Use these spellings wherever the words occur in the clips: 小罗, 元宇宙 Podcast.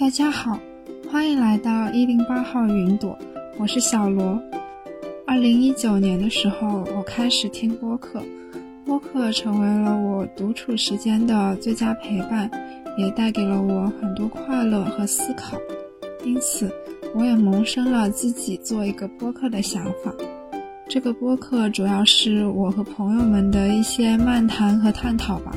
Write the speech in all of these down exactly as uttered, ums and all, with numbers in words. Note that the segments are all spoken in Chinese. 大家好，欢迎来到一零八号云朵，我是小罗。二零一九年的时候，我开始听播客，播客成为了我独处时间的最佳陪伴，也带给了我很多快乐和思考，因此我也萌生了自己做一个播客的想法。这个播客主要是我和朋友们的一些漫谈和探讨吧，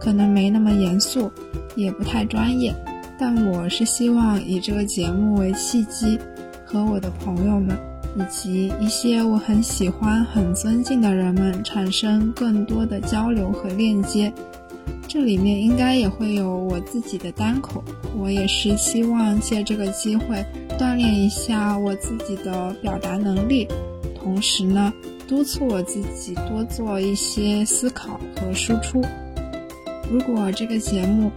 可能没那么严肃，也不太专业，但我是希望以这个节目为契机，和我的朋友们以及一些我很喜欢很尊敬的人们产生更多的交流和链接。这里面应该也会有我自己的单口，我也是希望借这个机会锻炼一下我自己的表达能力，同时呢督促我自己多做一些思考和输出。如果这个节目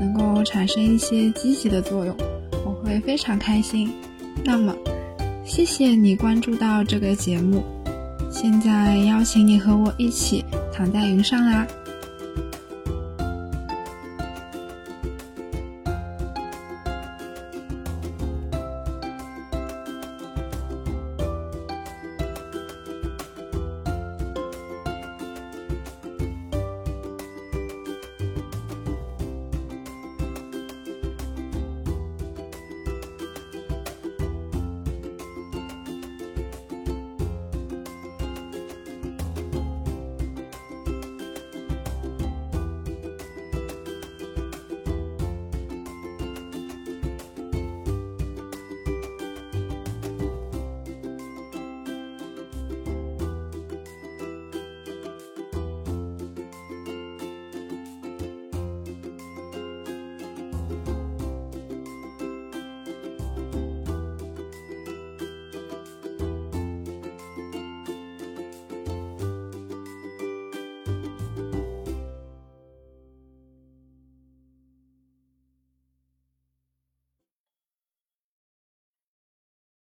能够产生一些积极的作用，我会非常开心。那么，谢谢你关注到这个节目，现在邀请你和我一起躺在云上啦。